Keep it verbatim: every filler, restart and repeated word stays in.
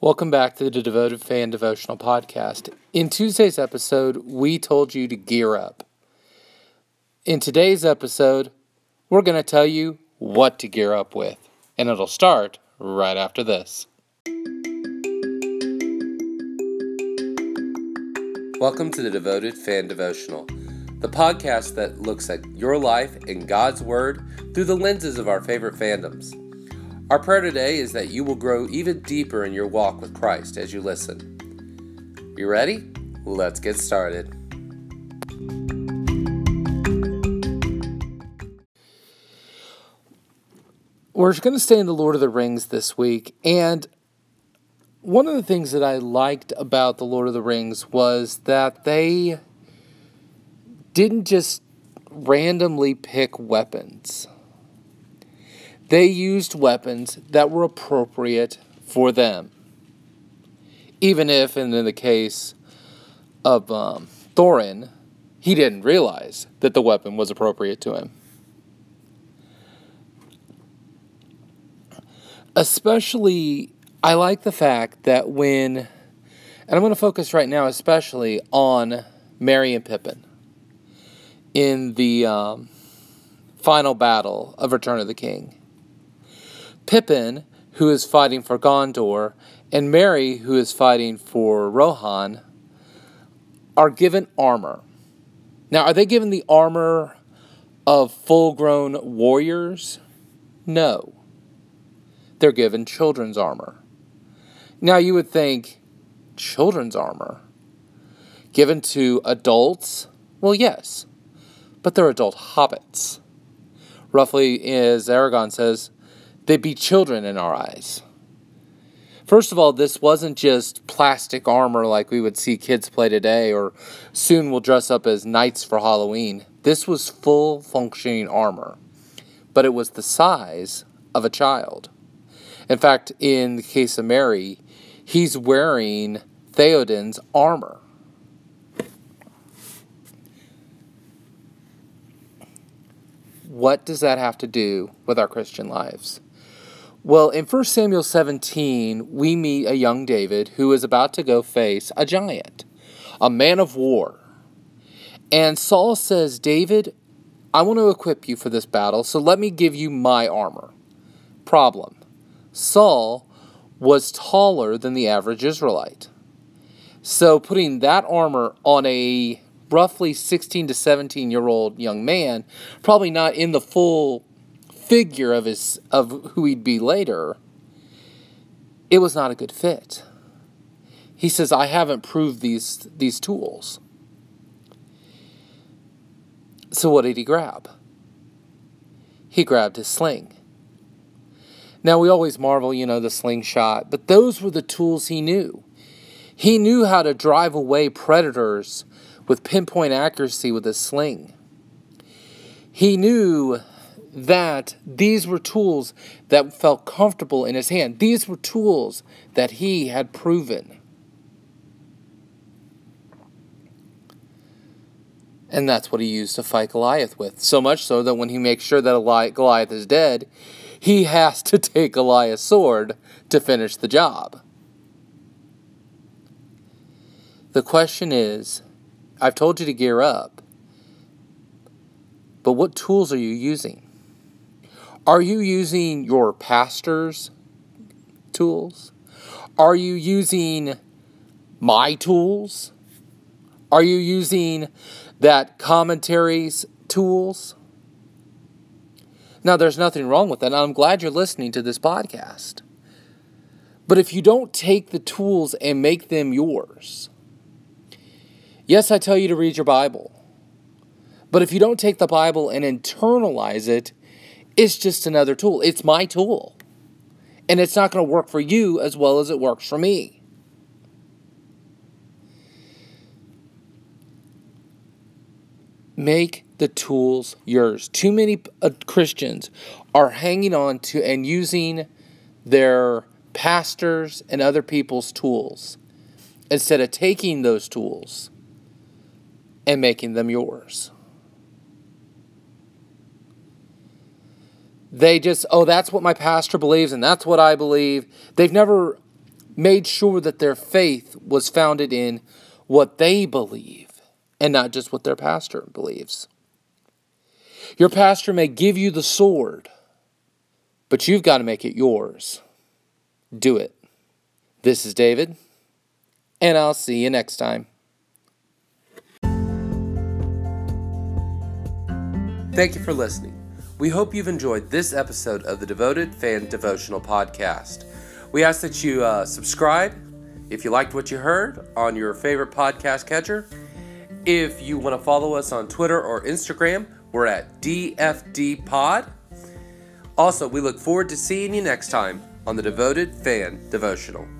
Welcome back to the Devoted Fan Devotional Podcast. In Tuesday's episode, we told you to gear up. In today's episode, we're going to tell you what to gear up with, and it'll start right after this. Welcome to the Devoted Fan Devotional, the podcast that looks at your life and God's Word through the lenses of our favorite fandoms. Our prayer today is that you will grow even deeper in your walk with Christ as you listen. You ready? Let's get started. We're going to stay in the Lord of the Rings this week, and one of the things that I liked about the Lord of the Rings was that they didn't just randomly pick weapons. They used weapons that were appropriate for them. Even if, and in the case of um, Thorin, he didn't realize that the weapon was appropriate to him. Especially, I like the fact that when, and I'm going to focus right now especially on Merry and Pippin in the um, final battle of Return of the King. Pippin, who is fighting for Gondor, and Merry, who is fighting for Rohan, are given armor. Now, are they given the armor of full-grown warriors? No. They're given children's armor. Now, you would think, children's armor? Given to adults? Well, yes. But they're adult hobbits. Roughly, as Aragorn says, they'd be children in our eyes. First of all, this wasn't just plastic armor like we would see kids play today, or soon we'll dress up as knights for Halloween. This was full functioning armor, but it was the size of a child. In fact, in the case of Merry, he's wearing Theoden's armor. What does that have to do with our Christian lives? Well, in First Samuel seventeen, we meet a young David who is about to go face a giant, a man of war. And Saul says, David, I want to equip you for this battle, so let me give you my armor. Problem. Saul was taller than the average Israelite. So putting that armor on a roughly sixteen to seventeen-year-old young man, probably not in the full figure of his of who he'd be later, it was not a good fit. He says, I haven't proved these these tools. So what did he grab? He grabbed his sling. Now we always marvel, you know, the slingshot, but those were the tools he knew. He knew how to drive away predators with pinpoint accuracy with his sling. He knew that these were tools that felt comfortable in his hand. These were tools that he had proven. And that's what he used to fight Goliath with. So much so that when he makes sure that Goliath is dead, he has to take Goliath's sword to finish the job. The question is, I've told you to gear up, but what tools are you using? Are you using your pastor's tools? Are you using my tools? Are you using that commentary's tools? Now, there's nothing wrong with that, and I'm glad you're listening to this podcast. But if you don't take the tools and make them yours, yes, I tell you to read your Bible, but if you don't take the Bible and internalize it, it's just another tool. It's my tool. And it's not going to work for you as well as it works for me. Make the tools yours. Too many uh, Christians are hanging on to and using their pastors and other people's tools instead of taking those tools and making them yours. They just, oh, that's what my pastor believes, and that's what I believe. They've never made sure that their faith was founded in what they believe and not just what their pastor believes. Your pastor may give you the sword, but you've got to make it yours. Do it. This is David, and I'll see you next time. Thank you for listening. We hope you've enjoyed this episode of the Devoted Fan Devotional Podcast. We ask that you uh, subscribe if you liked what you heard on your favorite podcast catcher. If you want to follow us on Twitter or Instagram, we're at D F D Pod. Also, we look forward to seeing you next time on the Devoted Fan Devotional.